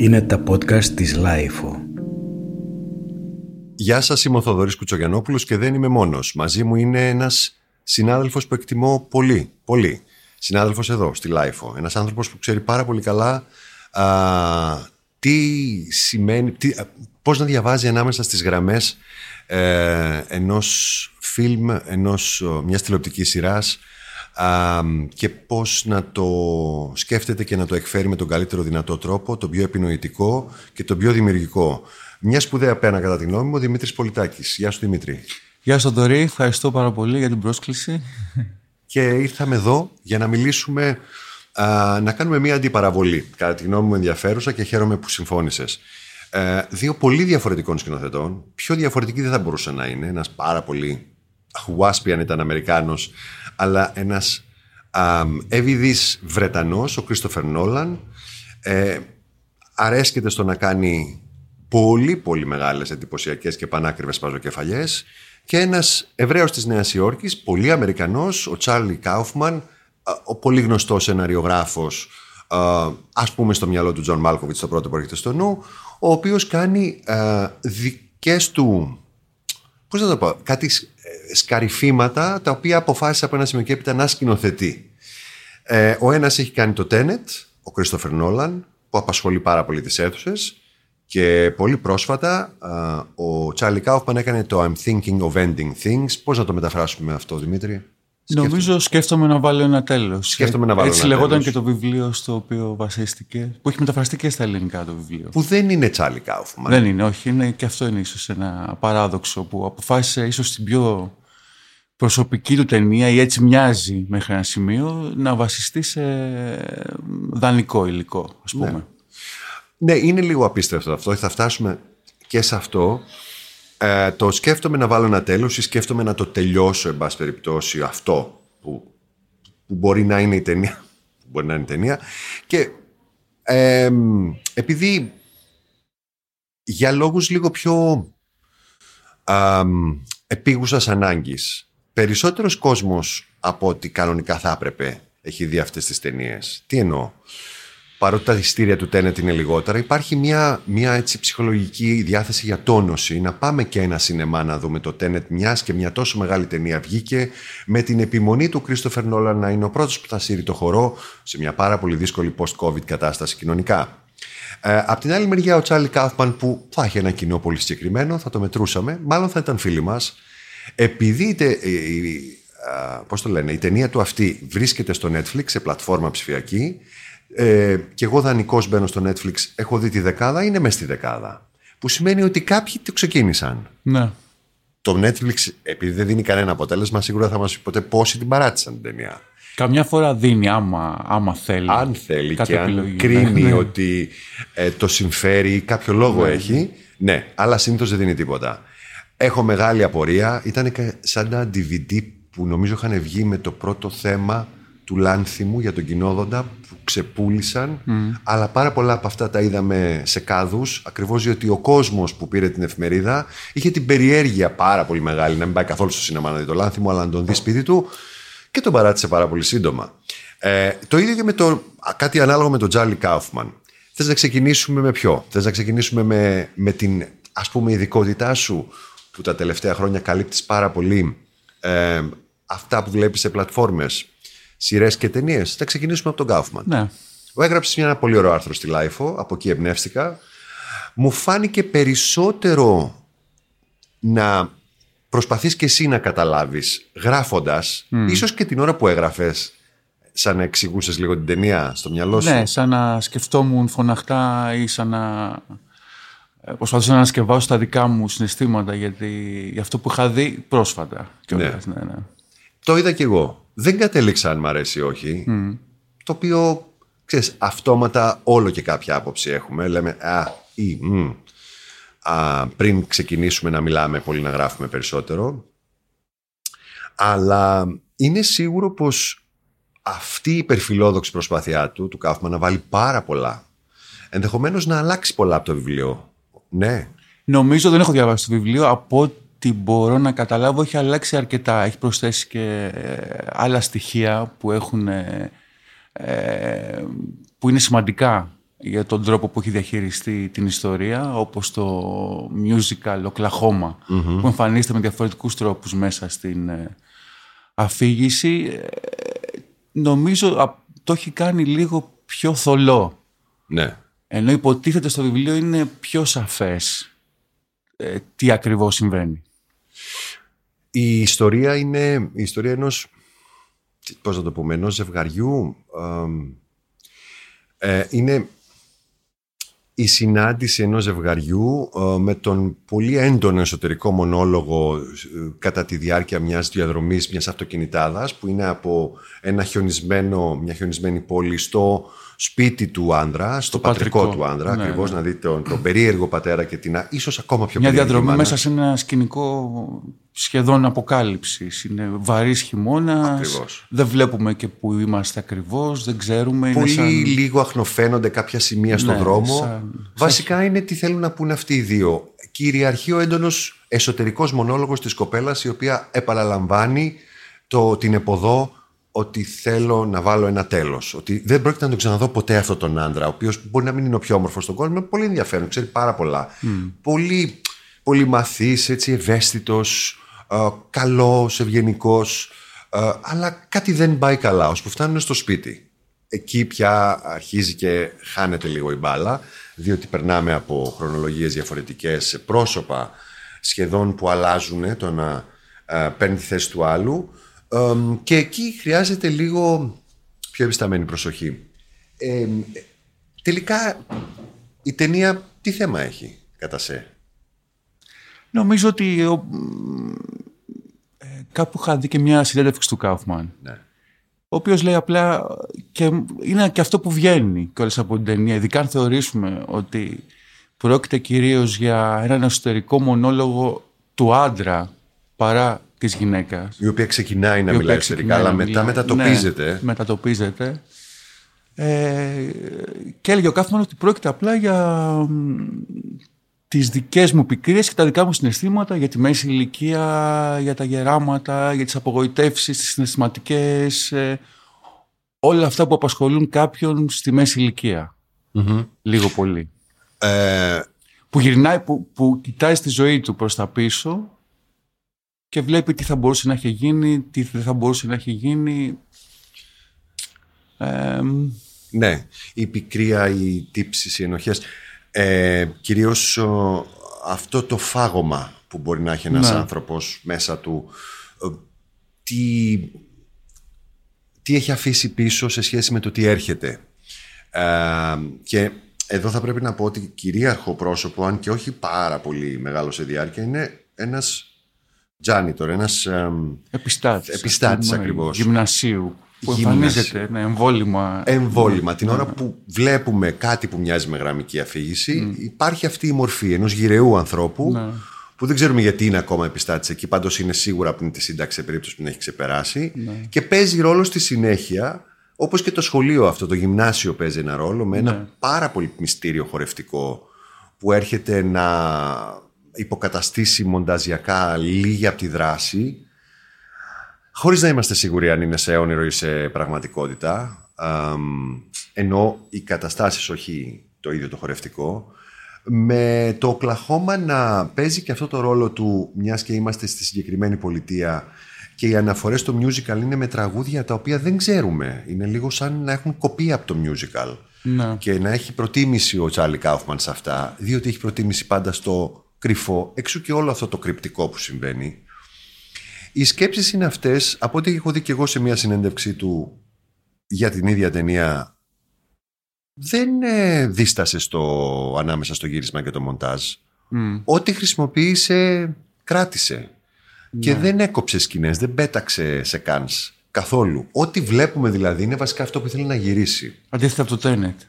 Είναι τα podcast της LIFO. Γεια σας, είμαι ο Θοδωρής Κουτσογιαννόπουλος και δεν είμαι μόνος. Μαζί μου είναι ένας συνάδελφος που εκτιμώ πολύ, πολύ. Συνάδελφος εδώ, στη LIFO. Ένας άνθρωπος που ξέρει πάρα πολύ καλά τι σημαίνει, πώς να διαβάζει ανάμεσα στις γραμμές ενός φιλμ, μιας τηλεοπτικής σειράς και πώς να το σκέφτεται και να το εκφέρει με τον καλύτερο δυνατό τρόπο, τον πιο επινοητικό και τον πιο δημιουργικό. Μια σπουδαία πένα, κατά τη γνώμη μου, ο Δημήτρης Πολιτάκης. Γεια σου, Δημήτρη. Γεια σου, Θοδωρή. Ευχαριστώ πάρα πολύ για την πρόσκληση. Και ήρθαμε εδώ για να μιλήσουμε, να κάνουμε μια αντιπαραβολή. Κατά τη γνώμη μου ενδιαφέρουσα και χαίρομαι που συμφώνησες. Δύο πολύ διαφορετικών σκηνοθετών. Πιο διαφορετικοί δεν θα μπορούσε να είναι. Ένας πάρα πολύ Ουάσπιαν ήταν Αμερικάνος, αλλά ένας ευηδής Βρετανός, ο Κρίστοφερ Νόλαν. Αρέσκεται στο να κάνει πολύ πολύ μεγάλες, εντυπωσιακές και πανάκριβες παζοκεφαλιές. Και ένας Εβραίος της Νέας Υόρκης, πολύ Αμερικανός, ο Τσάρλι Κάουφμαν, ο πολύ γνωστός σεναριογράφος, ας πούμε στο μυαλό του Τζον Μάλκοβιτς, το πρώτο που έρχεται στο νου, ο οποίος κάνει δικές του, πώς να το πω, κάτι σκαρυφήματα, τα οποία αποφάσισε από ένα σημείο και έπειτα να σκηνοθετεί. Ο ένας έχει κάνει το Tenet, ο Κρίστοφερ Νόλαν, που απασχολεί πάρα πολύ τις αίθουσες. Και πολύ πρόσφατα ο Charlie Kaufman έκανε το I'm thinking of ending things. Πώς να το μεταφράσουμε αυτό, Δημήτρη? Νομίζω σκέφτομαι να βάλω ένα τέλος. Έτσι λεγόταν τέλος. Και το βιβλίο στο οποίο βασίστηκε, που έχει μεταφραστεί και στα ελληνικά το βιβλίο. Που δεν είναι Charlie Kaufman. Δεν είναι, όχι. Είναι, και αυτό είναι ίσως ένα παράδοξο που αποφάσισε ίσως την πιο προσωπική του ταινία, ή έτσι μοιάζει μέχρι ένα σημείο, να βασιστεί σε δανεικό υλικό, ας πούμε. Ναι. Ναι, είναι λίγο απίστευτο αυτό. Θα φτάσουμε και σε αυτό. Το σκέφτομαι να βάλω ένα τέλος ή σκέφτομαι να το τελειώσω, εν πάση περιπτώσει, αυτό που μπορεί να είναι η ταινία. Μπορεί να είναι η ταινία. Και επειδή για λόγους λίγο πιο επίγουσας ανάγκης, περισσότερος κόσμος από ό,τι κανονικά θα έπρεπε έχει δει αυτές τις ταινίες. Τι εννοώ? Παρότι τα εισιτήρια του Tenet είναι λιγότερα, υπάρχει μια έτσι ψυχολογική διάθεση για τόνωση. Να πάμε και ένα σινεμά να δούμε το Tenet, μιας και μια τόσο μεγάλη ταινία βγήκε, με την επιμονή του Κρίστοφερ Νόλαν να είναι ο πρώτος που θα σύρει το χορό σε μια πάρα πολύ δύσκολη post-COVID κατάσταση κοινωνικά. Απ' την άλλη μεριά, ο Charlie Kaufman, που θα έχει ένα κοινό πολύ συγκεκριμένο, θα το μετρούσαμε, μάλλον θα ήταν φίλοι μας, επειδή η ταινία του αυτή βρίσκεται στο Netflix, σε πλατφόρμα ψηφιακή. Και εγώ δανεικός μπαίνω στο Netflix, έχω δει τη δεκάδα, είναι μες στη δεκάδα. Που σημαίνει ότι κάποιοι το ξεκίνησαν. Ναι. Το Netflix, επειδή δεν δίνει κανένα αποτέλεσμα, σίγουρα θα μας πει ποτέ πόσοι την παράτησαν την ταινία. Καμιά φορά δίνει, άμα θέλει. Αν θέλει και επιλογή, αν κρίνει ότι το συμφέρει ή κάποιο λόγο έχει. Ναι, αλλά συνήθως δεν δίνει τίποτα. Έχω μεγάλη απορία. Ήταν σαν τα DVD που νομίζω είχαν βγει με το πρώτο θέμα του Λάνθιμου για τον Κοινόδοντα, που ξεπούλησαν, αλλά πάρα πολλά από αυτά τα είδαμε σε κάδους, ακριβώς διότι ο κόσμος που πήρε την εφημερίδα είχε την περιέργεια πάρα πολύ μεγάλη να μην πάει καθόλου στο σινεμά να δει το Λάνθιμο, αλλά να τον δει σπίτι του, και τον παράτησε πάρα πολύ σύντομα. Το ίδιο και με κάτι ανάλογο με τον Charlie Kaufman. Θες να ξεκινήσουμε με ποιο? Θες να ξεκινήσουμε με την, ας πούμε, ειδικότητά σου, που τα τελευταία χρόνια καλύπτεις πάρα πολύ αυτά που βλέπεις σε πλατφόρμες, σειρές και ταινίες? Θα ξεκινήσουμε από τον Κάουφμαν. Ναι. Έγραψες ένα πολύ ωραίο άρθρο στη LIFO, από εκεί εμπνεύστηκα. Μου φάνηκε περισσότερο να προσπαθείς και εσύ να καταλάβεις γράφοντας, ίσως και την ώρα που έγραφες, σαν να εξηγούσες λίγο την ταινία στο μυαλό σου. Ναι, σαν να σκεφτόμουν φωναχτά ή σαν να προσπαθούσα να ανασκευάσω τα δικά μου συναισθήματα για αυτό που είχα δει πρόσφατα. Ναι. Το είδα κι εγώ. Δεν κατέληξα αν μ' αρέσει ή όχι. Το οποίο, ξέρεις, αυτόματα όλο και κάποια άποψη έχουμε. Λέμε πριν ξεκινήσουμε να μιλάμε πολύ, να γράφουμε περισσότερο. Αλλά είναι σίγουρο πως αυτή η υπερφιλόδοξη προσπάθειά του Κάουφμαν να βάλει πάρα πολλά, ενδεχομένως να αλλάξει πολλά από το βιβλίο. Ναι. Νομίζω, δεν έχω διαβάσει το βιβλίο, από τι μπορώ να καταλάβω, έχει αλλάξει αρκετά. Έχει προσθέσει και άλλα στοιχεία που είναι σημαντικά για τον τρόπο που έχει διαχειριστεί την ιστορία, όπως το musical Oklahoma, που εμφανίζεται με διαφορετικούς τρόπους μέσα στην αφήγηση. Νομίζω το έχει κάνει λίγο πιο θολό. Ναι. Ενώ υποτίθεται στο βιβλίο είναι πιο σαφές τι ακριβώς συμβαίνει. Η ιστορία είναι η ιστορία ενός, πώς να το πούμε, ενός ζευγαριού. Είναι η συνάντηση ενός ζευγαριού με τον πολύ έντονο εσωτερικό μονόλογο κατά τη διάρκεια μιας διαδρομής, μιας αυτοκινητάδας, που είναι από μια χιονισμένη πόλη στο σπίτι του άνδρα, στο πατρικό του άνδρα, ναι, ακριβώς, ναι. Να δείτε τον περίεργο πατέρα και την ίσως ακόμα πιο περίεργη μάνα. Μια διαδρομή μέσα σε ένα σκηνικό σχεδόν αποκάλυψης. Είναι βαρύς χειμώνας, δεν βλέπουμε και που είμαστε ακριβώς, δεν ξέρουμε. Πολύ λίγο αχνοφαίνονται κάποια σημεία στον δρόμο. Βασικά είναι τι θέλουν να πουν αυτοί οι δύο. Κυριαρχεί ο έντονος εσωτερικός μονόλογος της κοπέλας, η οποία επαναλαμβάνει την επωδό ότι θέλω να βάλω ένα τέλος. Ότι δεν πρόκειται να τον ξαναδώ ποτέ αυτόν τον άντρα, ο οποίος μπορεί να μην είναι ο πιο όμορφος στον κόσμο, πολύ ενδιαφέρον, ξέρει πάρα πολλά. Πολύ, πολύ μαθής, έτσι, ευαίσθητος, καλός, ευγενικός, αλλά κάτι δεν πάει καλά, ώσπου φτάνουν στο σπίτι. Εκεί πια αρχίζει και χάνεται λίγο η μπάλα, διότι περνάμε από χρονολογίες διαφορετικές, σε πρόσωπα σχεδόν που αλλάζουν, το να παίρνει τη θέση του άλλου. Και εκεί χρειάζεται λίγο πιο επισταμένη προσοχή. Τελικά η ταινία τι θέμα έχει κατά σε? Νομίζω ότι κάπου είχα δει και μια συνέντευξη του Κάουφμαν, ναι, ο οποίος λέει απλά, και είναι και αυτό που βγαίνει κιόλας από την ταινία, ειδικά αν θεωρήσουμε ότι πρόκειται κυρίως για έναν εσωτερικό μονόλογο του άντρα παρά της γυναίκας, η οποία ξεκινάει να μιλάει εσωτερικά, αλλά μετά μετατοπίζεται. Ναι, μετατοπίζεται. Και έλεγε ο Κάφμαν ότι πρόκειται απλά για τις δικές μου πικρίες και τα δικά μου συναισθήματα, για τη μέση ηλικία, για τα γεράματα, για τις απογοητεύσεις, τις συναισθηματικές, όλα αυτά που απασχολούν κάποιον στη μέση ηλικία. Λίγο πολύ. Που γυρνάει, που κοιτάζει τη ζωή του προς τα πίσω και βλέπει τι θα μπορούσε να έχει γίνει, τι δεν θα μπορούσε να έχει γίνει. Ναι, η πικρία, οι τύψεις, οι ενοχές. Κυρίως αυτό το φάγωμα που μπορεί να έχει ένας, ναι, άνθρωπος μέσα του. Τι έχει αφήσει πίσω σε σχέση με το τι έρχεται. Και εδώ θα πρέπει να πω ότι κυρίαρχο πρόσωπο, αν και όχι πάρα πολύ μεγάλο σε διάρκεια, είναι ένας janitor, ένας επιστάτης ακριβώς, γυμνασίου, που εμφανίζεται με εμβόλυμα. Την ώρα που βλέπουμε κάτι που μοιάζει με γραμμική αφήγηση, υπάρχει αυτή η μορφή ενός γηραιού ανθρώπου, που δεν ξέρουμε γιατί είναι ακόμα επιστάτης εκεί, πάντως είναι σίγουρα πριν τη σύνταξη, σε περίπτωση που την έχει ξεπεράσει, και παίζει ρόλο στη συνέχεια, όπως και το σχολείο αυτό, το γυμνάσιο παίζει ένα ρόλο, με ένα πάρα πολύ μυστήριο χορευτικό που έρχεται να υποκαταστήσει μονταζιακά λίγα από τη δράση, χωρίς να είμαστε σίγουροι αν είναι σε όνειρο ή σε πραγματικότητα, ενώ οι καταστάσεις, όχι το ίδιο το χορευτικό, με το Οκλαχώμα να παίζει και αυτό το ρόλο του, μιας και είμαστε στη συγκεκριμένη πολιτεία, και οι αναφορές στο musical είναι με τραγούδια τα οποία δεν ξέρουμε, είναι λίγο σαν να έχουν κοπεί από το musical, και να έχει προτίμηση ο Τσάρλι Κάουφμαν σε αυτά, διότι έχει προτίμηση πάντα στο κρυφό, εξού και όλο αυτό το κρυπτικό που συμβαίνει. Οι σκέψεις είναι αυτές, από ό,τι έχω δει και εγώ σε μια συνέντευξή του για την ίδια ταινία, δεν δίστασε ανάμεσα στο γύρισμα και το μοντάζ. Ό,τι χρησιμοποίησε, κράτησε. Και δεν έκοψε σκηνές, δεν πέταξε σε κάνς καθόλου. Ό,τι βλέπουμε δηλαδή είναι βασικά αυτό που θέλει να γυρίσει. Αντίθετα από το Tenet,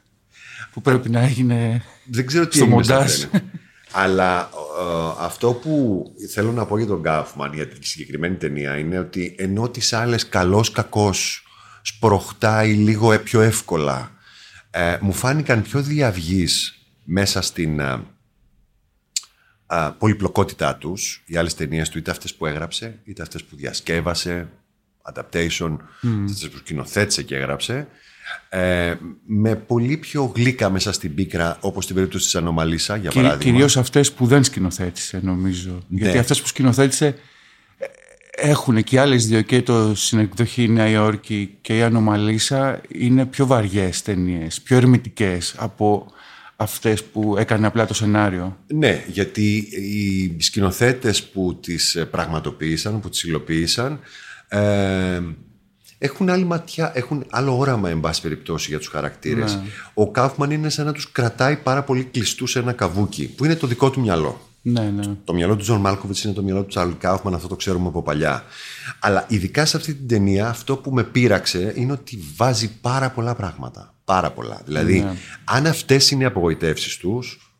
που πρέπει να έγινε, δεν ξέρω τι, στο μοντάζ. Αλλά αυτό που θέλω να πω για τον Κάουφμαν, για τη συγκεκριμένη ταινία, είναι ότι ενώ τις άλλες καλός-κακός σπροχτάει λίγο πιο εύκολα, μου φάνηκαν πιο διαυγείς μέσα στην πολυπλοκότητά τους οι άλλες ταινίες του, είτε αυτές που έγραψε, είτε αυτές που διασκεύασε, Adaptation, αυτές που σκηνοθέτησε και έγραψε. με πολύ πιο γλύκα μέσα στην πίκρα, όπως στην περίπτωση της Ανομαλίσα, για παράδειγμα. Κυρίως αυτές που δεν σκηνοθέτησε, νομίζω. Ναι. Γιατί αυτές που σκηνοθέτησε έχουν και άλλες δύο, και το Συνεκδοχή Νέα Υόρκη και η Ανομαλίσα, είναι πιο βαριές ταινίες, πιο ερμητικές από αυτές που έκανε απλά το σενάριο. Ναι, γιατί οι σκηνοθέτες που τις πραγματοποίησαν, που τις υλοποίησαν, έχουν άλλη ματιά, έχουν άλλο όραμα, εν πάση περιπτώσει, για τους χαρακτήρες. Ναι. Ο Κάουφμαν είναι σαν να τους κρατάει πάρα πολύ κλειστούς σε ένα καβούκι, που είναι το δικό του μυαλό. Ναι, ναι. Το μυαλό του Τζον Μάλκοβιτς είναι το μυαλό του Τσάρλι Κάουφμαν, αυτό το ξέρουμε από παλιά. Αλλά ειδικά σε αυτή την ταινία, αυτό που με πείραξε είναι ότι βάζει πάρα πολλά πράγματα. Πάρα πολλά. Δηλαδή, ναι, αν αυτές είναι οι απογοητεύσεις τους,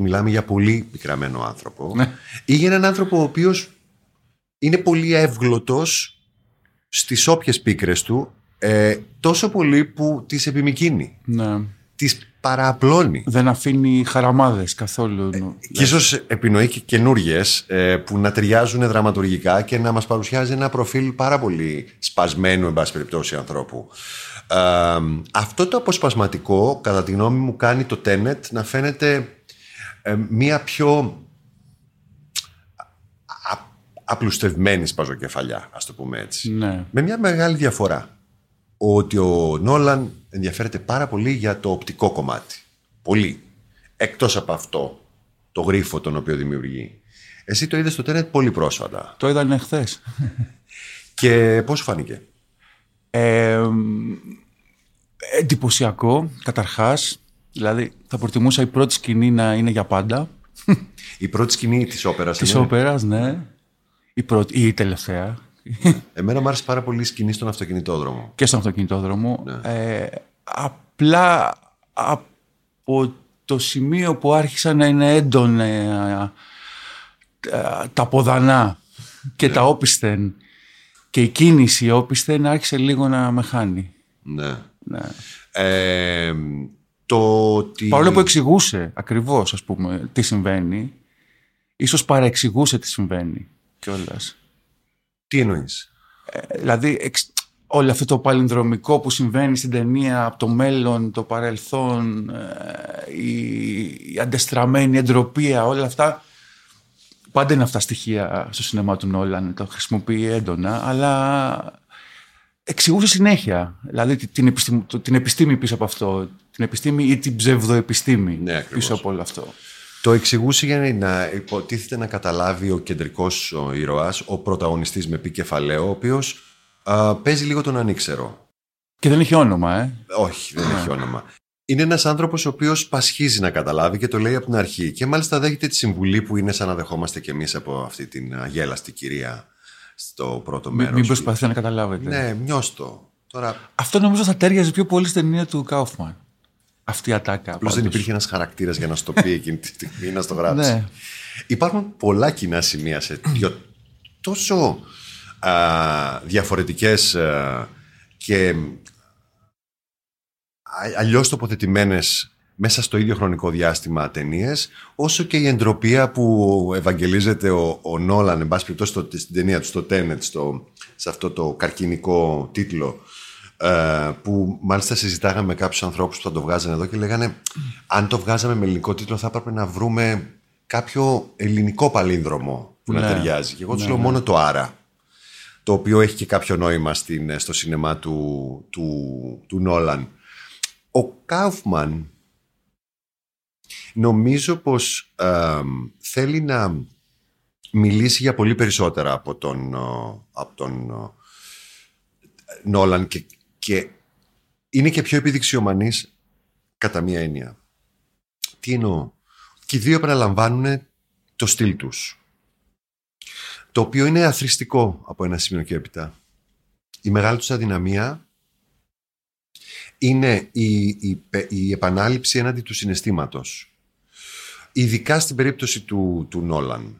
μιλάμε για πολύ πικραμένο άνθρωπο, ναι, ή για έναν άνθρωπο ο οποίος είναι πολύ εύγλωτος στις όποιες πίκρες του, τόσο πολύ που τις επιμικρύνει, ναι, τις παραπλώνει. Δεν αφήνει χαραμάδες καθόλου. Και ίσως επινοεί και καινούριες που να ταιριάζουν δραματουργικά και να μας παρουσιάζει ένα προφίλ πάρα πολύ σπασμένου, εν πάση περιπτώσει, ανθρώπου. Αυτό το αποσπασματικό, κατά τη γνώμη μου, κάνει το Tenet να φαίνεται μία πιο απλουστευμένη σπαζοκεφαλιά, ας το πούμε έτσι. Ναι. Με μια μεγάλη διαφορά. Ότι ο Νόλαν ενδιαφέρεται πάρα πολύ για το οπτικό κομμάτι. Πολύ. Εκτός από αυτό το γρίφο τον οποίο δημιουργεί. Εσύ το είδες στο Tenet πολύ πρόσφατα. Το είδαν εχθές. Και πώς φάνηκε? Εντυπωσιακό, καταρχάς. Δηλαδή θα προτιμούσα η πρώτη σκηνή να είναι για πάντα. Η πρώτη σκηνή της όπερας. Της όπερας, ναι. Η τελευταία. Εμένα μου άρεσε πάρα πολύ η σκηνή στον αυτοκινητόδρομο. Και στον αυτοκινητόδρομο. Ναι. Απλά από το σημείο που άρχισαν να είναι έντονα τα ποδανά και, ναι, τα όπισθεν και η κίνηση όπισθεν άρχισε λίγο να με χάνει. Ναι. Ναι. Παρόλο που εξηγούσε ακριβώς, ας πούμε, τι συμβαίνει, ίσως παραεξηγούσε τι συμβαίνει. Κιόλας. Τι εννοείς? Δηλαδή όλο αυτό το παλινδρομικό που συμβαίνει στην ταινία, από το μέλλον, το παρελθόν, η αντεστραμμένη εντροπία, όλα αυτά. Πάντα είναι αυτά στοιχεία στο σινεμά του Νόλαν, το χρησιμοποιεί έντονα, αλλά εξηγούσε συνέχεια. Δηλαδή την επιστήμη πίσω από αυτό, την επιστήμη ή την ψευδοεπιστήμη, ναι, πίσω από όλο αυτό. Το εξηγούσε για να υποτίθεται να καταλάβει ο κεντρικός ήρωας, ο πρωταγωνιστής με πι κεφαλαίο, ο οποίος παίζει λίγο τον ανήξερο. Και δεν έχει όνομα, Όχι, δεν έχει όνομα. Είναι ένας άνθρωπος ο οποίος πασχίζει να καταλάβει και το λέει από την αρχή. Και μάλιστα δέχεται τη συμβουλή που είναι σαν να δεχόμαστε κι εμείς από αυτή την αγέλαστη κυρία στο πρώτο μέρος. Μην προσπαθείτε να καταλάβετε. Ναι, νιώστο. Τώρα... Αυτό νομίζω θα τέριαζε πιο πολύ στην ταινία του Κάουφμαν. Αυτή η ατάκα. Απλώς δεν υπήρχε ένας χαρακτήρας για να στο πει εκείνη τη στιγμή, να στο γράψει. Ναι. Υπάρχουν πολλά κοινά σημεία σε δύο τόσο διαφορετικές και αλλιώς τοποθετημένες μέσα στο ίδιο χρονικό διάστημα ταινίες, όσο και η εντροπία που ευαγγελίζεται ο Νόλαν, εν πάση περιπτώσει, στην ταινία του, στο Tenet, σε αυτό το καρκινικό τίτλο. Που μάλιστα συζητάγαμε με κάποιους ανθρώπους που θα το βγάζανε εδώ και λέγανε, αν το βγάζαμε με ελληνικό τίτλο θα έπρεπε να βρούμε κάποιο ελληνικό παλίνδρομο που, ναι, να ταιριάζει. Και εγώ τους λέω μόνο το άρα, το οποίο έχει και κάποιο νόημα στο σινεμά του Νόλαν. Ο Κάουφμαν νομίζω πως θέλει να μιλήσει για πολύ περισσότερα από τον Νόλαν και είναι και πιο επιδειξιομανής κατά μία έννοια. Τι εννοώ? Και οι δύο επαναλαμβάνουν το στυλ τους, το οποίο είναι αθρηστικό από ένα σημείο και έπειτα. Η μεγάλη τους αδυναμία είναι η επανάληψη έναντι του συναισθήματος, ειδικά στην περίπτωση του Νόλαν,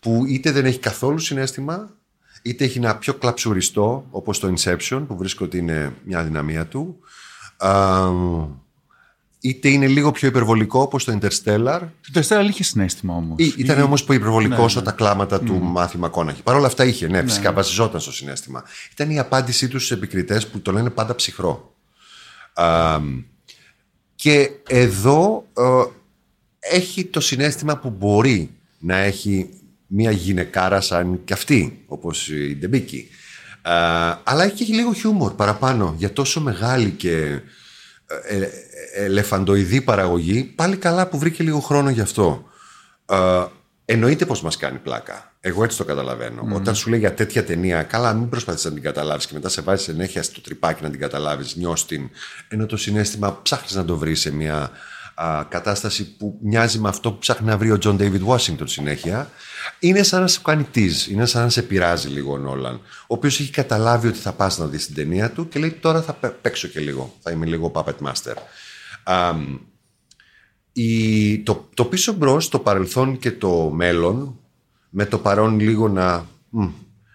που είτε δεν έχει καθόλου συναίσθημα, είτε έχει ένα πιο κλαψουριστό, όπως το Inception, που βρίσκω ότι είναι μια αδυναμία του, είτε είναι λίγο πιο υπερβολικό, όπως το Interstellar. Το Interstellar είχε συναίσθημα όμως. Ήταν όμως που υπερβολικός, ναι, τα κλάματα του Μάθιου Μακόναχη. Παρ' όλα αυτά είχε, ναι, φυσικά βασιζόταν στο συναίσθημα. Ήταν η απάντησή τους στους επικριτές που το λένε πάντα ψυχρό. Και εδώ έχει το συναίσθημα που μπορεί να έχει μια γυναικάρα σαν κι αυτή, όπως η Ντεμπίκη, αλλά έχει λίγο χιούμορ παραπάνω για τόσο μεγάλη και ελεφαντοειδή παραγωγή. Πάλι καλά που βρήκε λίγο χρόνο γι' αυτό. Εννοείται πως μας κάνει πλάκα. Εγώ έτσι το καταλαβαίνω. Mm. Όταν σου λέει για τέτοια ταινία, καλά, μην προσπαθείς να την καταλάβεις και μετά σε βάζεις ενέχεια στο τρυπάκι να την καταλάβεις, νιώσ' την. Ενώ το συναίσθημα ψάχνεις να το βρεις σε μια κατάσταση που μοιάζει με αυτό που ψάχνει να βρει ο John David Washington συνέχεια. Είναι σαν να σε κάνει tease, είναι σαν να σε πειράζει λίγο ο Νόλαν, ο οποίος έχει καταλάβει ότι θα πας να δεις την ταινία του και λέει τώρα θα παίξω και λίγο, θα είμαι λίγο puppet master. Το πίσω μπρος, το παρελθόν και το μέλλον, με το παρόν λίγο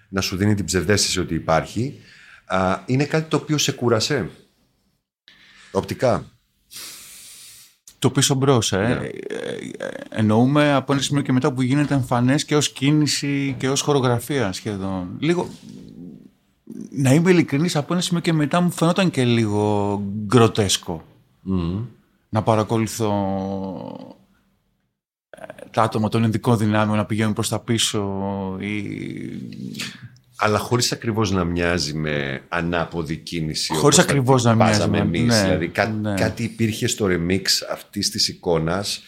να σου δίνει την ψευδέστηση ότι υπάρχει, είναι κάτι το οποίο σε κούρασε οπτικά. Το πίσω μπρος, εννοούμε από ένα σημείο και μετά που γίνεται εμφανές και ως κίνηση και ως χορογραφία σχεδόν. Λίγο, να είμαι ειλικρινής, από ένα σημείο και μετά μου φαινόταν και λίγο γκροτέσκο. Mm. Να παρακολουθώ τα άτομα των ειδικών δυνάμεων να πηγαίνουν προς τα πίσω ή... Αλλά χωρίς ακριβώς να μοιάζει με ανάποδη κίνηση. Χωρίς ακριβώς να μοιάζει με εμείς. Ναι, δηλαδή κάτι υπήρχε στο remix αυτής της εικόνας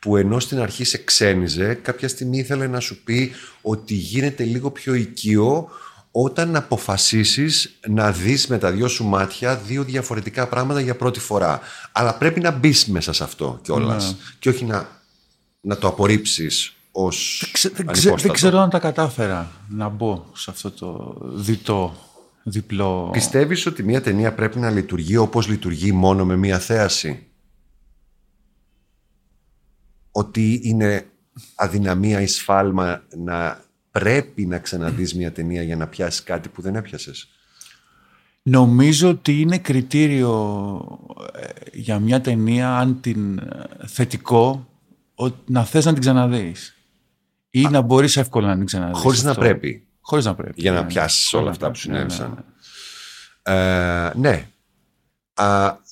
που ενώ στην αρχή σε ξένιζε, κάποια στιγμή ήθελε να σου πει ότι γίνεται λίγο πιο οικείο όταν αποφασίσεις να δεις με τα δυο σου μάτια δύο διαφορετικά πράγματα για πρώτη φορά. Αλλά πρέπει να μπεις μέσα σε αυτό κιόλας. Yeah. Και όχι να το απορρίψεις ως ανυπόστατο. Δεν ξέρω αν τα κατάφερα να μπω σε αυτό το διπλό. Πιστεύεις ότι μια ταινία πρέπει να λειτουργεί όπως λειτουργεί μόνο με μια θέαση? Ότι είναι αδυναμία ή σφάλμα να... Πρέπει να ξαναδείς μια ταινία για να πιάσεις κάτι που δεν έπιασες. Νομίζω ότι είναι κριτήριο για μια ταινία, αν την θετικό, να θες να την ξαναδείς. Ή να μπορείς εύκολα να την ξαναδείς. Χωρίς αυτό. Χωρίς να πρέπει. Για να πιάσεις όλα αυτά που συνέβησαν. Ναι.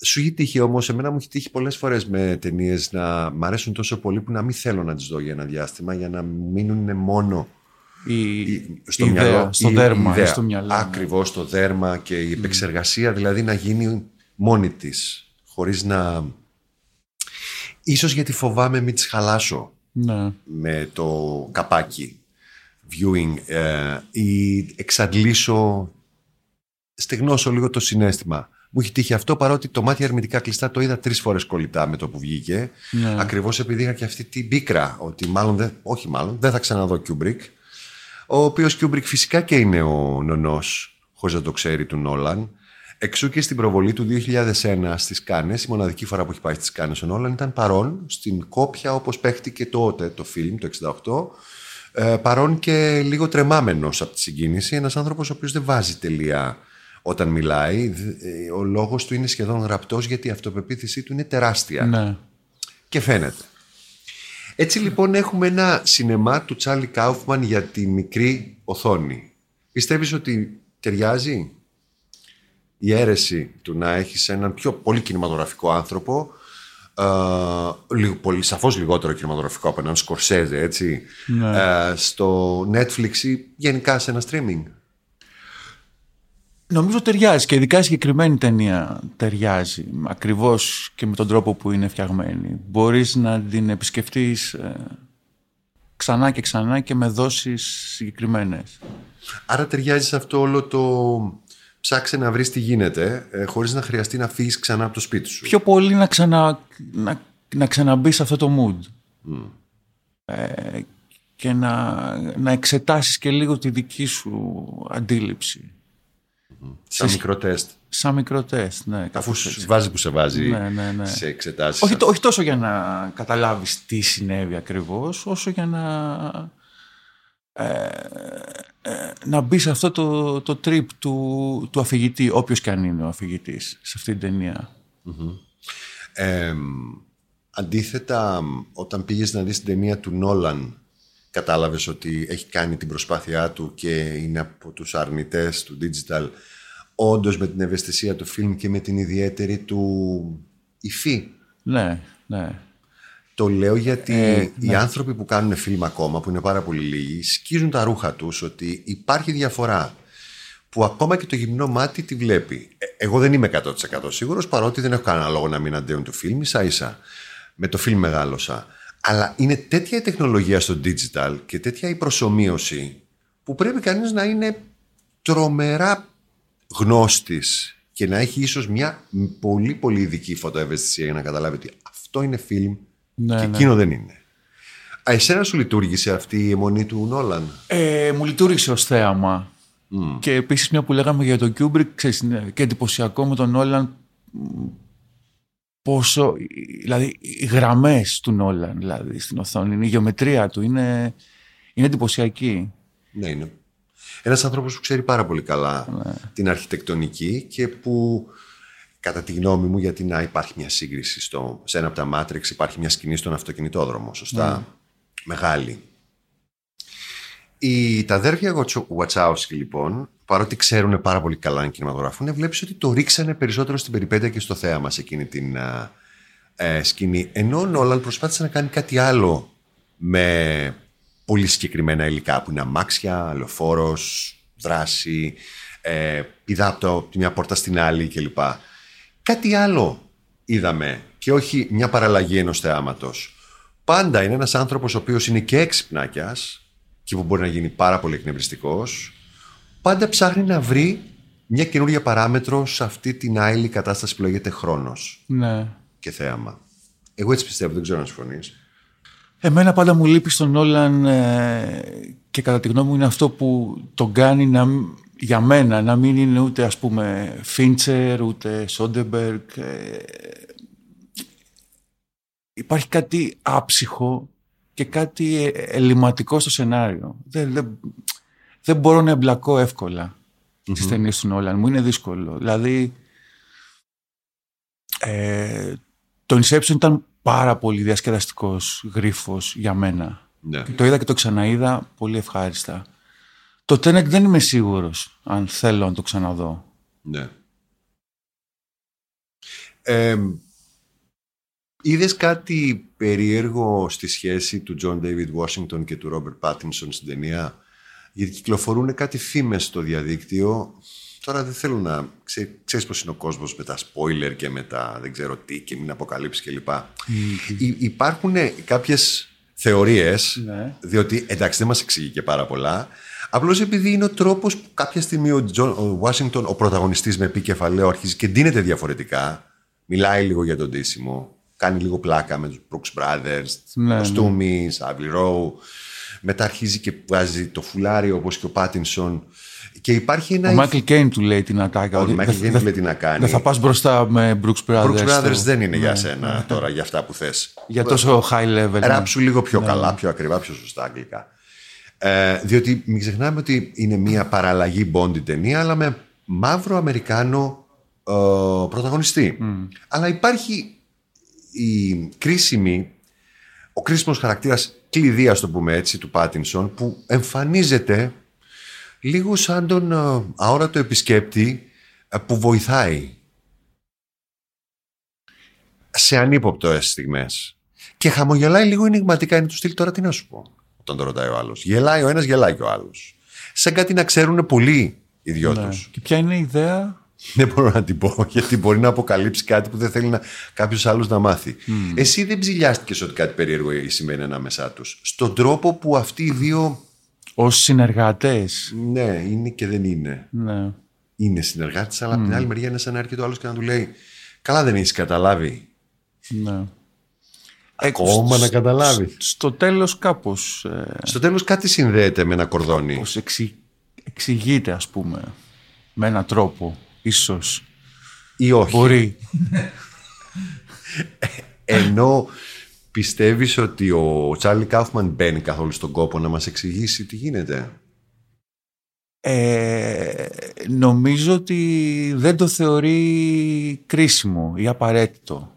Σου είχε τύχει όμως, εμένα μου είχε τύχει πολλές φορές με ταινίες να μ' αρέσουν τόσο πολύ που να μην θέλω να τις δω για ένα διάστημα, για να μείνουν μόνο... στο μυαλό, στο δέρμα. Ακριβώς, στο δέρμα και η επεξεργασία, δηλαδή να γίνει μόνη της, χωρίς να... Ίσως γιατί φοβάμαι μην τις χαλάσω με το καπάκι viewing ή εξαντλήσω, στεγνώσω λίγο το συναίσθημα. Μου έχει τύχει αυτό, παρότι το μάτι αρνητικά κλειστά το είδα 3 φορές κολλητά με το που βγήκε, ακριβώς επειδή είχα και αυτή την πίκρα ότι δεν θα ξαναδώ Kubrick. Ο οποίος Kubrick φυσικά και είναι ο νονός, χωρίς να το ξέρει, του Νόλαν. Εξού και στην προβολή του 2001 στις Κάνες, η μοναδική φορά που έχει πάει στις Κάνες ο Νόλαν, ήταν παρόν στην Κόπια όπως παίχτηκε τότε το φιλμ, το 1968. Παρόν και λίγο τρεμάμενος από τη συγκίνηση. Ένας άνθρωπος ο οποίος δεν βάζει τελεία όταν μιλάει. Ο λόγος του είναι σχεδόν γραπτός, γιατί η αυτοπεποίθησή του είναι τεράστια. Ναι. Και φαίνεται. Έτσι λοιπόν έχουμε ένα σινεμά του Τσάρλι Κάουφμαν για τη μικρή οθόνη. Πιστεύεις ότι ταιριάζει η αίρεση του να έχεις έναν πιο πολύ κινηματογραφικό άνθρωπο, σαφώς λιγότερο κινηματογραφικό από έναν Σκορσέζε, έτσι, στο Netflix ή γενικά σε ένα streaming? Νομίζω ταιριάζει, και ειδικά η συγκεκριμένη ταινία ταιριάζει ακριβώς και με τον τρόπο που είναι φτιαγμένη. Μπορείς να την επισκεφτείς ξανά και ξανά και με δόσεις συγκεκριμένες. Άρα ταιριάζει σε αυτό όλο το ψάξε να βρεις τι γίνεται, χωρίς να χρειαστεί να φύγεις ξανά από το σπίτι σου. Πιο πολύ να ξαναμπείς σε αυτό το mood. Και να εξετάσεις και λίγο τη δική σου αντίληψη. Σαν μικρό τεστ. Σαν μικρό τεστ, ναι. Αφού σου βάζει που σε βάζει, σε εξετάσεις. Όχι τόσο για να καταλάβεις τι συνέβη ακριβώς, όσο για να μπει σε αυτό το trip του αφηγητή, όποιος και αν είναι ο αφηγητής σε αυτήν την ταινία. Αντίθετα, όταν πήγες να δεις την ταινία του Νόλαν, κατάλαβες ότι έχει κάνει την προσπάθειά του και είναι από τους αρνητές του digital, όντως με την ευαισθησία του φιλμ και με την ιδιαίτερη του υφή. Ναι, ναι. Το λέω γιατί οι άνθρωποι που κάνουν φιλμ ακόμα, που είναι πάρα πολύ λίγοι, σκίζουν τα ρούχα τους ότι υπάρχει διαφορά που ακόμα και το γυμνό μάτι τη βλέπει. Εγώ δεν είμαι 100% σίγουρος, παρότι δεν έχω κανένα λόγο να μην αντέουν το φιλμ, ίσα-ίσα. Με το φιλμ μεγάλωσα. Αλλά είναι τέτοια η τεχνολογία στο digital και τέτοια η προσομοίωση που πρέπει κανείς να είναι τρομερά γνώστης και να έχει ίσως μια πολύ πολύ ειδική φωτοευαισθησία για να καταλάβει ότι αυτό είναι φιλμ, ναι, και εκείνο δεν είναι. Α, εσένα σου λειτουργήσε αυτή η αιμονή του Νόλαν? Μου λειτουργήσε ως θέαμα. Και επίσης μια που λέγαμε για τον Κιούμπρικ, ξέρεις, και εντυπωσιακό με τον Νόλαν πόσο, δηλαδή οι γραμμές του Νόλαν, δηλαδή στην οθόνη, η γεωμετρία του είναι εντυπωσιακή. Ναι, είναι ένας άνθρωπος που ξέρει πάρα πολύ καλά, ναι, την αρχιτεκτονική και που, κατά τη γνώμη μου, γιατί να υπάρχει μια σύγκριση σε ένα από τα Matrix, υπάρχει μια σκηνή στον αυτοκινητόδρομο, σωστά, ναι, μεγάλη. Τα αδέρφια Γουατσάουσκι, λοιπόν, παρότι ξέρουν πάρα πολύ καλά να κινηματογραφούν, βλέπεις ότι το ρίξανε περισσότερο στην περιπέτεια και στο θέαμα σε εκείνη την σκηνή. Ενώ ο Νόλαν προσπάθησε να κάνει κάτι άλλο με πολύ συγκεκριμένα υλικά, που είναι αμάξια, λεωφόρος, δράση, πηδά από τη μια πόρτα στην άλλη κλπ. Κάτι άλλο είδαμε και όχι μια παραλλαγή ενός θεάματος. Πάντα είναι ένας άνθρωπος ο οποίος είναι και εξυπνάκιας και που μπορεί να γίνει πάρα πολύ εκνευριστικός, πάντα ψάχνει να βρει μια καινούργια παράμετρο σε αυτή την άειλη κατάσταση που λέγεται χρόνος, ναι, και θέαμα. Εγώ έτσι πιστεύω, δεν ξέρω αν συμφωνείς. Εμένα πάντα μου λείπει στον Νόλαν και κατά τη γνώμη μου είναι αυτό που τον κάνει να, για μένα, να μην είναι ούτε, ας πούμε, Φίντσερ, ούτε Σόντεμπεργκ. Υπάρχει κάτι άψυχο και κάτι ελληματικό στο σενάριο. Δεν μπορώ να εμπλακώ εύκολα στις ταινίες του Νόλαν. Μου είναι δύσκολο. Δηλαδή, το Inception ήταν πάρα πολύ διασκεδαστικός γρίφος για μένα. Ναι. Το είδα και το ξαναείδα πολύ ευχάριστα. Το Tenet δεν είμαι σίγουρος αν θέλω να το ξαναδώ. Ναι. Είδες κάτι περίεργο στη σχέση του John David Washington και του Robert Pattinson στην ταινία? Γιατί κυκλοφορούν κάτι φήμες στο διαδίκτυο. Τώρα δεν θέλω να... Ξέρεις πώς είναι ο κόσμος με τα spoiler και με τα δεν ξέρω τι και μην αποκαλύψεις κλπ. Υπάρχουν κάποιες θεωρίες, ναι, διότι εντάξει δεν μας εξηγεί και πάρα πολλά. Απλώς επειδή είναι ο τρόπος που κάποια στιγμή ο Washington, ο πρωταγωνιστής με επικεφαλαίο, αρχίζει και ντύνεται διαφορετικά. Μιλάει λίγο για τον ντύσιμο. Κάνει λίγο πλάκα με τους Brooks Brothers, ναι, Κοστούμις, Abbey Row. Μετά αρχίζει και βγάζει το φουλάρι όπως και ο Pattinson. Και υπάρχει ένα... Ο Michael Caine του λέει τι να κάνει. Ο Michael Caine του λέει τι να κάνει. Δεν θα πας μπροστά με Brooks Brothers. Brooks Brothers δεν είναι, ναι, για σένα τώρα, για αυτά που θες. Για τόσο high level. Ράψου, ναι, λίγο πιο, ναι, καλά, πιο ακριβά, πιο σωστά αγγλικά. Διότι μην ξεχνάμε ότι είναι μια παραλλαγή Bondi ταινία, αλλά με μαύρο Αμερικάνο πρωταγωνιστή. Αλλά υπάρχει... ο κρίσιμος χαρακτήρας κλειδί, ας το πούμε έτσι, του Πάτινσον, που εμφανίζεται λίγο σαν τον αόρατο επισκέπτη που βοηθάει σε ανύποπτες στιγμές και χαμογελάει λίγο ενιγματικά. Είναι του στυλ, τώρα τι να σου πω, όταν το ρωτάει ο άλλος. Γελάει ο ένας, γελάει και ο άλλος, σαν κάτι να ξέρουν πολλοί οι δυο τους, ναι. Και ποια είναι η ιδέα? Δεν μπορώ να την πω, γιατί μπορεί να αποκαλύψει κάτι που δεν θέλει κάποιος άλλος να μάθει. Εσύ δεν ψηλιάστηκες ότι κάτι περίεργο σημαίνει ανάμεσά τους? Στον τρόπο που αυτοί οι δύο... Ως συνεργάτες. Ναι, είναι και δεν είναι. Ναι. Είναι συνεργάτες, αλλά από την άλλη μεριά είναι σαν να έρχεται ο άλλος και να του λέει «Καλά δεν έχεις καταλάβει». Ναι. Ακόμα να καταλάβει. Στο τέλος κάπως... Στο τέλος κάτι συνδέεται με ένα κορδόνι. Κάπως εξηγείται, ας πούμε, με έναν τρόπο. Ίσως ή όχι. Μπορεί. Ενώ πιστεύεις ότι ο Τσάρλι Κάουφμαν μπαίνει καθόλου στον κόπο να μας εξηγήσει τι γίνεται? Νομίζω ότι δεν το θεωρεί κρίσιμο ή απαραίτητο.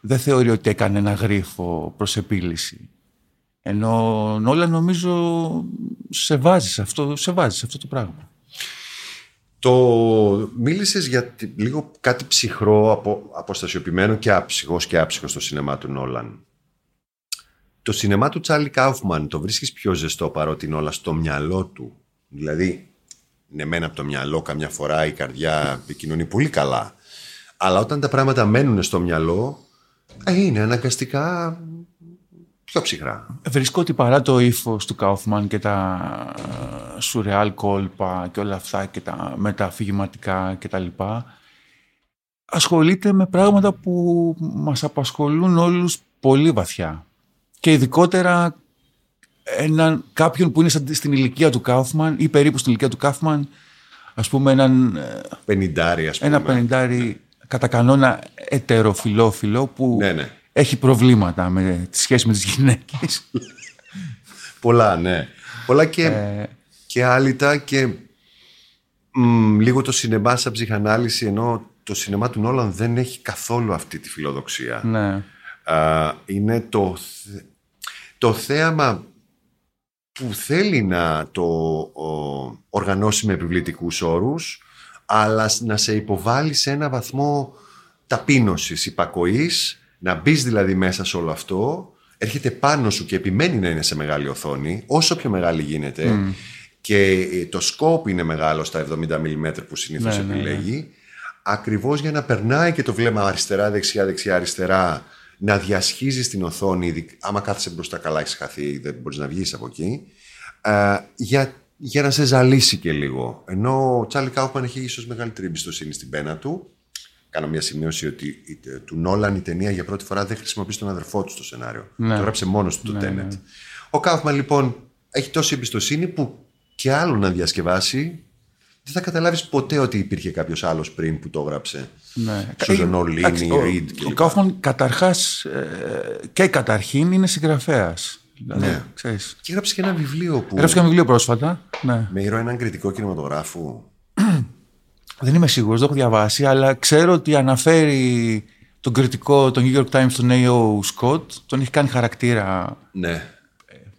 Δεν θεωρεί ότι έκανε ένα γρίφο προς επίλυση. Ενώ όλα νομίζω σε βάζει σε αυτό το πράγμα. Μίλησες για λίγο κάτι ψυχρό, αποστασιοποιημένο και άψυχος στο σινεμά του Νόλαν. Το σινεμά του Τσάρλι Κάουφμαν το βρίσκεις πιο ζεστό, παρότι είναι όλα στο μυαλό του? Δηλαδή, ναι, μένα από το μυαλό καμιά φορά η καρδιά επικοινωνεί πολύ καλά, αλλά όταν τα πράγματα μένουν στο μυαλό, είναι αναγκαστικά πιο ψυχρά. Βρίσκω ότι παρά το ύφος του Κάουφμαν και τα σουρεάλ κόλπα και όλα αυτά και τα μεταφυγηματικά κτλ, ασχολείται με πράγματα που μας απασχολούν όλους πολύ βαθιά. Και ειδικότερα κάποιον που είναι στην ηλικία του Κάουφμαν ή περίπου στην ηλικία του Κάουφμαν, ας πούμε έναν πενηντάρι, κατά κανόνα ετεροφιλόφιλο που έχει προβλήματα με τη σχέση με τις γυναίκες. Πολλά, ναι. Πολλά και άλυτα και λίγο το σινεμά σαν ψυχανάλυση, ενώ το σινεμά του Νόλαν δεν έχει καθόλου αυτή τη φιλοδοξία. Ναι. Είναι το θέαμα που θέλει να το οργανώσει με επιβλητικούς όρους, αλλά να σε υποβάλει σε ένα βαθμό ταπείνωσης, υπακοής, να μπεις δηλαδή μέσα σε όλο αυτό, έρχεται πάνω σου και επιμένει να είναι σε μεγάλη οθόνη, όσο πιο μεγάλη γίνεται, και το σκόπ είναι μεγάλο στα 70 mm που συνήθως επιλέγει, ακριβώς για να περνάει και το βλέμμα αριστερά, δεξιά, δεξιά, αριστερά, να διασχίζεις την οθόνη. Άμα κάθεσαι μπροστά καλά, έχεις χαθεί, δεν μπορείς να βγεις από εκεί, για να σε ζαλίσει και λίγο. Ενώ ο Τσάρλι Κάουφμαν έχει ίσως μεγαλύτερη εμπιστοσύνη στην πένα του. Κάνω μια σημείωση ότι του Νόλαν η ταινία για πρώτη φορά δεν χρησιμοποιεί τον αδερφό του στο σενάριο. Ναι. Το γράψε μόνος του το Tenet. Ναι. Ο Κάουφμαν λοιπόν έχει τόση εμπιστοσύνη που και άλλο να διασκευάσει, δεν θα καταλάβεις ποτέ ότι υπήρχε κάποιος άλλος πριν που το έγραψε. Ναι. Σουζενόλινι, Ριντ κλπ. Ο Κάουφμαν καταρχάς και καταρχήν είναι συγγραφέας. Δηλαδή, ναι. Ξέρεις. Και έγραψε και ένα βιβλίο πρόσφατα. Ναι. Με ήρωα έναν κριτικό κινηματογράφου. Δεν είμαι σίγουρος, δεν το έχω διαβάσει, αλλά ξέρω ότι αναφέρει τον κριτικό των New York Times, τον A.O. Scott. Τον έχει κάνει χαρακτήρα. Ναι.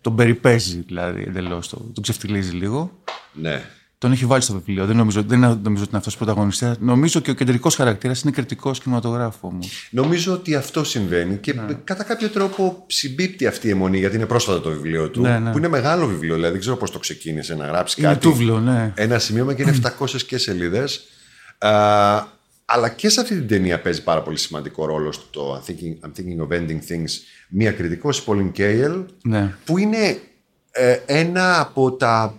Τον περιπέζει δηλαδή εντελώς, τον ξεφτιλίζει λίγο. Ναι. Τον έχει βάλει στο βιβλίο. Δεν νομίζω ότι είναι αυτός ο πρωταγωνιστής. Νομίζω και ο κεντρικός χαρακτήρας είναι κριτικός κινηματογράφου όμως. Νομίζω ότι αυτό συμβαίνει και κατά κάποιο τρόπο συμπίπτει αυτή η αιμονή, γιατί είναι πρόσφατο το βιβλίο του. Ναι, ναι. Που είναι μεγάλο βιβλίο, δηλαδή δεν ξέρω πώς το ξεκίνησε να γράψει κάτι. Τούβλο, ναι. Ένα σημείωμα και είναι 700 και σελίδες. Αλλά και σε αυτή την ταινία παίζει πάρα πολύ σημαντικό ρόλο στο I'm thinking of ending things μία κριτικός, Pauline Kael, που είναι ένα από τα.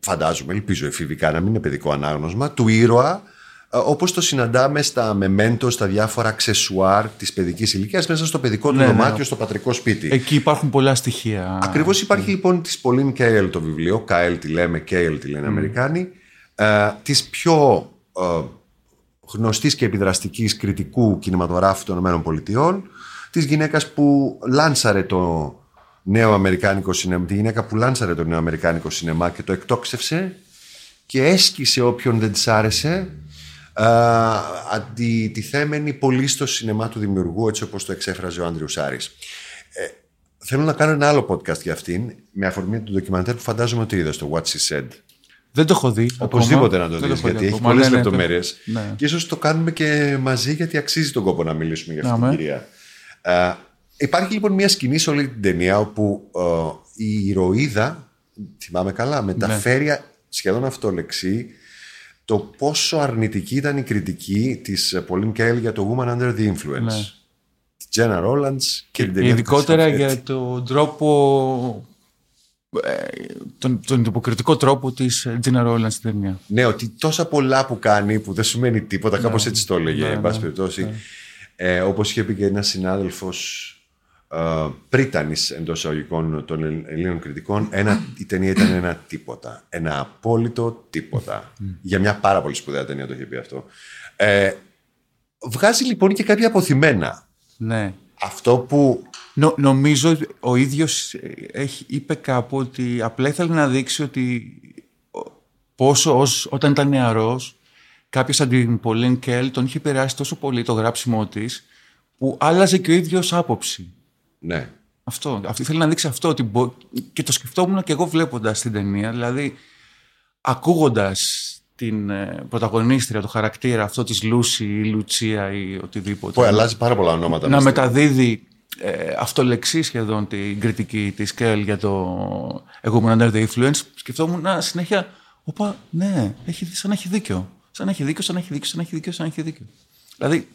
Φαντάζομαι, ελπίζω εφηβικά να μην είναι παιδικό ανάγνωσμα του ήρωα, όπως το συναντάμε στα μεμέντο, στα διάφορα αξεσουάρ της παιδικής ηλικίας, μέσα στο παιδικό του δωμάτιο, στο πατρικό σπίτι. Εκεί υπάρχουν πολλά στοιχεία. Ακριβώς, υπάρχει λοιπόν της Pauline Kael το βιβλίο. Kael τη λέμε, Kael τη λένε Αμερικάνοι. Της πιο γνωστής και επιδραστικής κριτικού κινηματογράφου των ΗΠΑ, της γυναίκας που λάνσαρε το νέο αμερικάνικο σινεμά, τη γυναίκα που λάνσαρε το νέο αμερικάνικο σινεμά και το εκτόξευσε και έσκησε όποιον δεν της άρεσε, αντιτιθέμενη πολύ στο σινεμά του δημιουργού, έτσι όπως το εξέφραζε ο Άντριου Σάρης. Θέλω να κάνω ένα άλλο podcast για αυτήν, με αφορμή του ντοκιμαντέρ που φαντάζομαι ότι είδα στο What She Said. Δεν το έχω δει. Οπωσδήποτε να το δεις, γιατί έχει πολλές λεπτομέρειες. Ναι. Και ίσως το κάνουμε και μαζί, γιατί αξίζει τον κόπο να μιλήσουμε για αυτήν την κυρία. Υπάρχει λοιπόν μια σκηνή σε όλη την ταινία όπου η ηρωίδα, θυμάμαι καλά, μεταφέρει σχεδόν αυτολεξί το πόσο αρνητική ήταν η κριτική της Pauline Kael για το Woman Under the Influence, τη Gena Rowlands και την ταινία. Ειδικότερα για τον τρόπο, τον υποκριτικό τρόπο της Gena Rowlands στην ταινία. Ναι, ότι τόσα πολλά που κάνει που δεν σημαίνει τίποτα, κάπως έτσι το έλεγε, εν πάση περιπτώσει. Όπως είχε πει και ένας συνάδελφος, πρίτανης εντός εισαγωγικών των Ελλήνων κριτικών, η ταινία ήταν ένα τίποτα. Ένα απόλυτο τίποτα. Για μια πάρα πολύ σπουδαία ταινία το είχε πει αυτό. Βγάζει λοιπόν και κάποια αποθυμένα. Ναι. Αυτό που. Νομίζω ο ίδιος είπε κάπου ότι απλά ήθελε να δείξει ότι πόσο όταν ήταν νεαρός, κάποιος σαν την Pauline Kael τον είχε περάσει τόσο πολύ το γράψιμό της, που άλλαζε και ο ίδιος άποψη. Ναι. Αυτό θέλει να δείξει αυτό. Και το σκεφτόμουν και εγώ βλέποντας την ταινία. Δηλαδή, ακούγοντας την πρωταγωνίστρια, το χαρακτήρα αυτό της Λούση ή Λουτσία ή οτιδήποτε. Που αλλάζει πάρα πολλά ονόματα. Να μεταδίδει αυτολεξή σχεδόν την κριτική της Κέλ για το A Woman Under the Influence. Σκεφτόμουν συνέχεια, οπα, ναι, σαν να έχει δίκιο. Σαν να έχει δίκιο. Δηλαδή,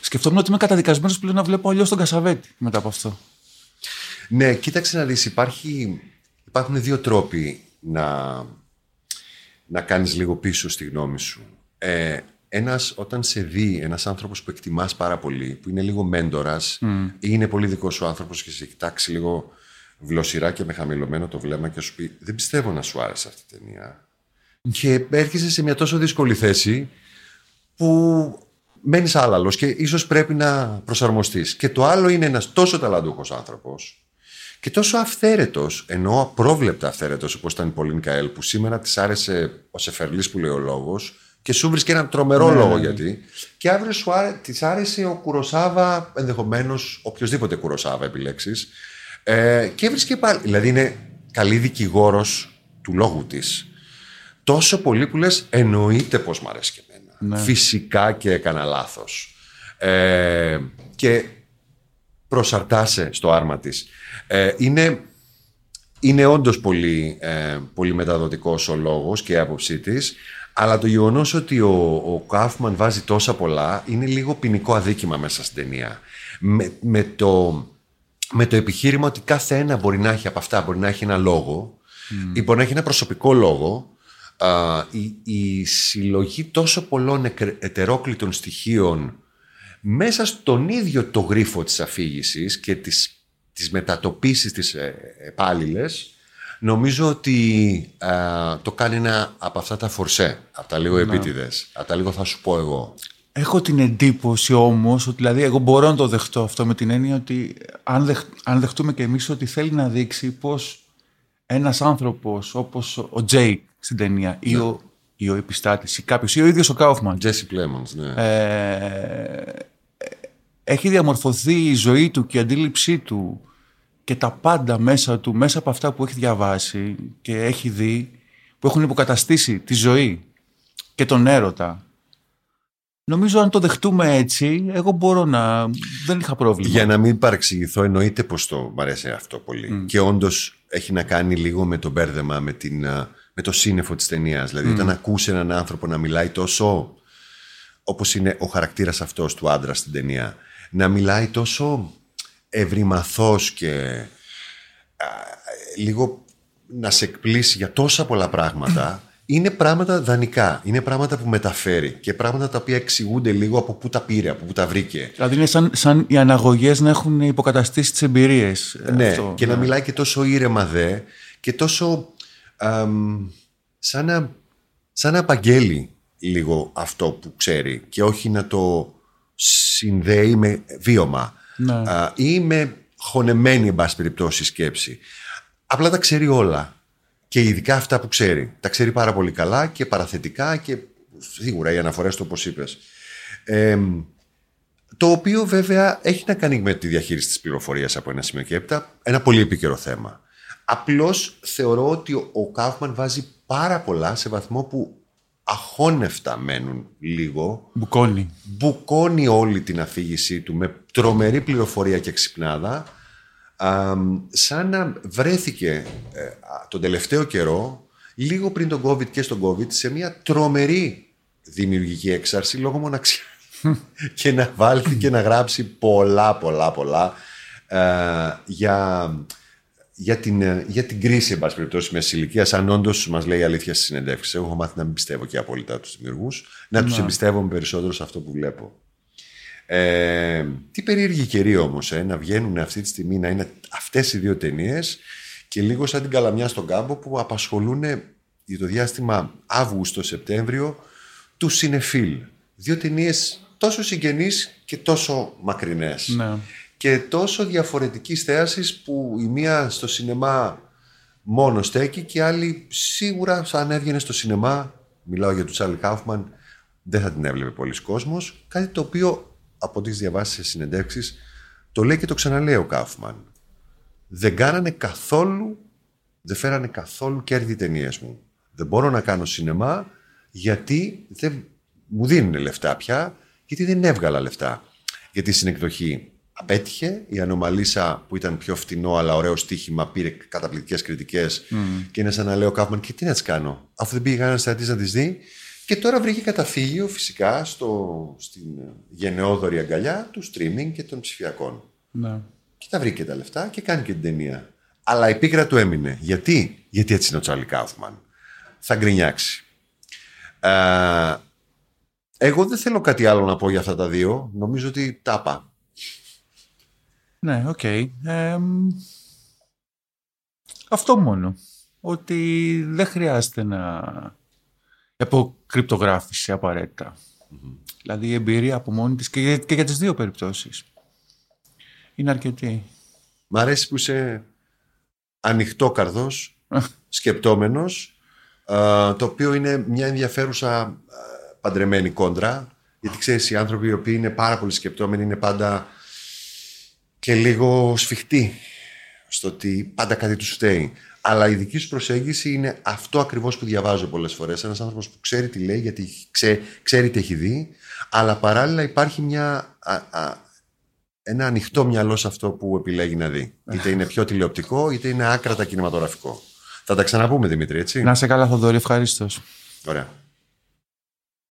σκεφτόμουν ότι είμαι καταδικασμένος πλέον να βλέπω αλλιώς τον Κασαβέτη μετά από αυτό. Ναι, κοίταξε να δεις, υπάρχουν δύο τρόποι να κάνεις λίγο πίσω στη γνώμη σου. Ένας, όταν σε δει ένας άνθρωπος που εκτιμάς πάρα πολύ, που είναι λίγο μέντορας, ή είναι πολύ δικός σου άνθρωπος και σε κοιτάξει λίγο βλωσιρά και με χαμηλωμένο το βλέμμα και σου πει «Δεν πιστεύω να σου άρεσε αυτή η ταινία». Και έρχεσαι σε μια τόσο δύσκολη θέση που μένεις άλλαλος και ίσως πρέπει να προσαρμοστείς. Και το άλλο είναι ένας τόσο ταλαντούχος άνθρωπος και τόσο αυθαίρετος, ενώ απρόβλεπτα αυθαίρετος, όπως ήταν η Pauline Kael, που σήμερα της άρεσε ο Σεφερλής που λέει ο λόγος και σου βρίσκει έναν τρομερό λόγο γιατί. Και αύριο της άρεσε ο Kurosawa, ενδεχομένως οποιοδήποτε Kurosawa επιλέξεις. Και έβρισκε πάλι. Δηλαδή είναι καλή δικηγόρος του λόγου της. Τόσο πολύ που λες, εννοείται πως μ' αρέσει και εμένα. Ναι. Φυσικά και έκανα λάθος. Και προσαρτάσαι στο άρμα της. Είναι όντως πολύ, πολύ μεταδοτικός ο λόγος και η άποψή της, αλλά το γεγονός ότι ο Κάφμαν βάζει τόσα πολλά είναι λίγο ποινικό αδίκημα μέσα στην ταινία. Με το επιχείρημα ότι κάθε ένα μπορεί να έχει από αυτά, μπορεί να έχει ένα λόγο ή μπορεί να έχει ένα προσωπικό λόγο. Η συλλογή τόσο πολλών ετερόκλητων στοιχείων μέσα στον ίδιο το γρίφο της αφήγησης και της μετατοπίσης της επάλληλες, νομίζω ότι το κάνει ένα από αυτά τα φορσέ, από τα λίγο επίτηδες, από τα λίγο θα σου πω εγώ. Έχω την εντύπωση όμως ότι δηλαδή εγώ μπορώ να το δεχτώ αυτό με την έννοια ότι αν δεχτούμε και εμείς ότι θέλει να δείξει πως ένας άνθρωπος όπως ο Τζέικ στην ταινία ή ο επιστάτης ή κάποιος ή ο ίδιος ο Κάουφμαν, Jesse Plemons, ναι. Έχει διαμορφωθεί η ζωή του και η αντίληψή του και τα πάντα μέσα του, μέσα από αυτά που έχει διαβάσει και έχει δει, που έχουν υποκαταστήσει τη ζωή και τον έρωτα. Νομίζω αν το δεχτούμε έτσι, εγώ μπορώ να... δεν είχα πρόβλημα. Για να μην παρεξηγηθώ, εννοείται πως το μ' αρέσει αυτό πολύ. Και όντως έχει να κάνει λίγο με το μπέρδεμα, με το σύννεφο της ταινίας. Δηλαδή όταν ακούς έναν άνθρωπο να μιλάει τόσο, όπως είναι ο χαρακτήρας αυτός του άντρα στην ταινία, να μιλάει τόσο ευρυμαθός και λίγο να σε εκπλήσει για τόσα πολλά πράγματα... Είναι πράγματα δανεικά, είναι πράγματα που μεταφέρει και πράγματα τα οποία εξηγούνται λίγο από πού τα πήρε, από πού τα βρήκε. Δηλαδή είναι σαν οι αναγωγές να έχουν υποκαταστήσει τις εμπειρίες. Ναι, αυτό, και να μιλάει και τόσο ήρεμα δε και τόσο σαν να απαγγέλει λίγο αυτό που ξέρει και όχι να το συνδέει με βίωμα ή με χωνεμένη εν πάση περιπτώσει σκέψη. Απλά τα ξέρει όλα. Και ειδικά αυτά που ξέρει. Τα ξέρει πάρα πολύ καλά και παραθετικά και σίγουρα οι αναφορές του, όπως είπες. Το οποίο βέβαια έχει να κάνει με τη διαχείριση της πληροφορίας από ένα σημείο και έπειτα. Ένα πολύ επίκαιρο θέμα. Απλώς θεωρώ ότι ο Κάουφμαν βάζει πάρα πολλά σε βαθμό που αχώνευτα μένουν λίγο. Μπουκώνει όλη την αφήγησή του με τρομερή πληροφορία και ξυπνάδα. Σαν να βρέθηκε τον τελευταίο καιρό, λίγο πριν τον COVID και στον COVID, σε μια τρομερή δημιουργική έξαρση λόγω μοναξιάς και να βάλει και να γράψει πολλά για την κρίση εν πάση περιπτώσει μιας ηλικίας. Αν όντως μας λέει η αλήθεια στις συνεντεύξεις, εγώ έχω μάθει να μην πιστεύω και απόλυτα τους δημιουργούς, να τους εμπιστεύομαι περισσότερο σε αυτό που βλέπω. Τι περίεργη καιρία όμως να βγαίνουν αυτή τη στιγμή, να είναι αυτές οι δύο ταινίες και λίγο σαν την καλαμιά στον κάμπο που απασχολούν για το διάστημα Αύγουστο-Σεπτέμβριο του συνεφίλ. Δύο ταινίες τόσο συγγενείς και τόσο μακρινές και τόσο διαφορετικής θέασης που η μία στο σινεμά μόνο στέκει και η άλλη σίγουρα αν έβγαινε στο σινεμά, μιλάω για τον Charlie Kaufman, δεν θα την έβλεπε πολλοί κόσμος, κάτι το οποίο από τις διαβάσεις σε συνεντεύξεις το λέει και το ξαναλέει ο Κάουφμαν. Δεν φέρανε καθόλου κέρδη οι ταινίες μου. Δεν μπορώ να κάνω σινεμά γιατί δεν μου δίνουν λεφτά πια, γιατί δεν έβγαλα λεφτά. Γιατί η Συνεκδοχή απέτυχε, η Ανομαλίσα που ήταν πιο φτηνό αλλά ωραίο στοίχημα πήρε καταπληκτικές κριτικές και είναι σαν να λέω Κάφμαν, και τι να τις κάνω, αφού δεν πήγε κανένας θεατής να τις δει. Και τώρα βρήκε καταφύγιο φυσικά στην γενναιόδορη αγκαλιά του streaming και των ψηφιακών. Ναι. Και τα βρήκε τα λεφτά και κάνει και την ταινία. Αλλά η πίκρα του έμεινε. Γιατί? Γιατί έτσι είναι ο Τσάρλι Κάουφμαν. Θα γκρινιάξει. Εγώ δεν θέλω κάτι άλλο να πω για αυτά τα δύο. Νομίζω ότι τα είπα. Ναι, οκ. Okay. Αυτό μόνο. Ότι δεν χρειάζεται να... από κρυπτογράφηση απαραίτητα. Mm-hmm. Δηλαδή η εμπειρία από μόνη της και για τις δύο περιπτώσεις είναι αρκετή. Μ' αρέσει που είσαι ανοιχτόκαρδος, σκεπτόμενος, το οποίο είναι μια ενδιαφέρουσα παντρεμένη κόντρα, γιατί ξέρεις οι άνθρωποι οι οποίοι είναι πάρα πολύ σκεπτόμενοι είναι πάντα και λίγο σφιχτοί στο ότι πάντα κάτι τους φταίει. Αλλά η δική σου προσέγγιση είναι αυτό ακριβώς που διαβάζω πολλές φορές. Ένας άνθρωπος που ξέρει τι λέει, γιατί ξέρει τι έχει δει, αλλά παράλληλα υπάρχει μια, ένα ανοιχτό μυαλό σε αυτό που επιλέγει να δει. Είτε είναι πιο τηλεοπτικό, είτε είναι άκρατα κινηματογραφικό. Θα τα ξαναπούμε, Δημήτρη, έτσι. Να σε καλά, Θοδωρή, ευχαρίστως. Ωραία.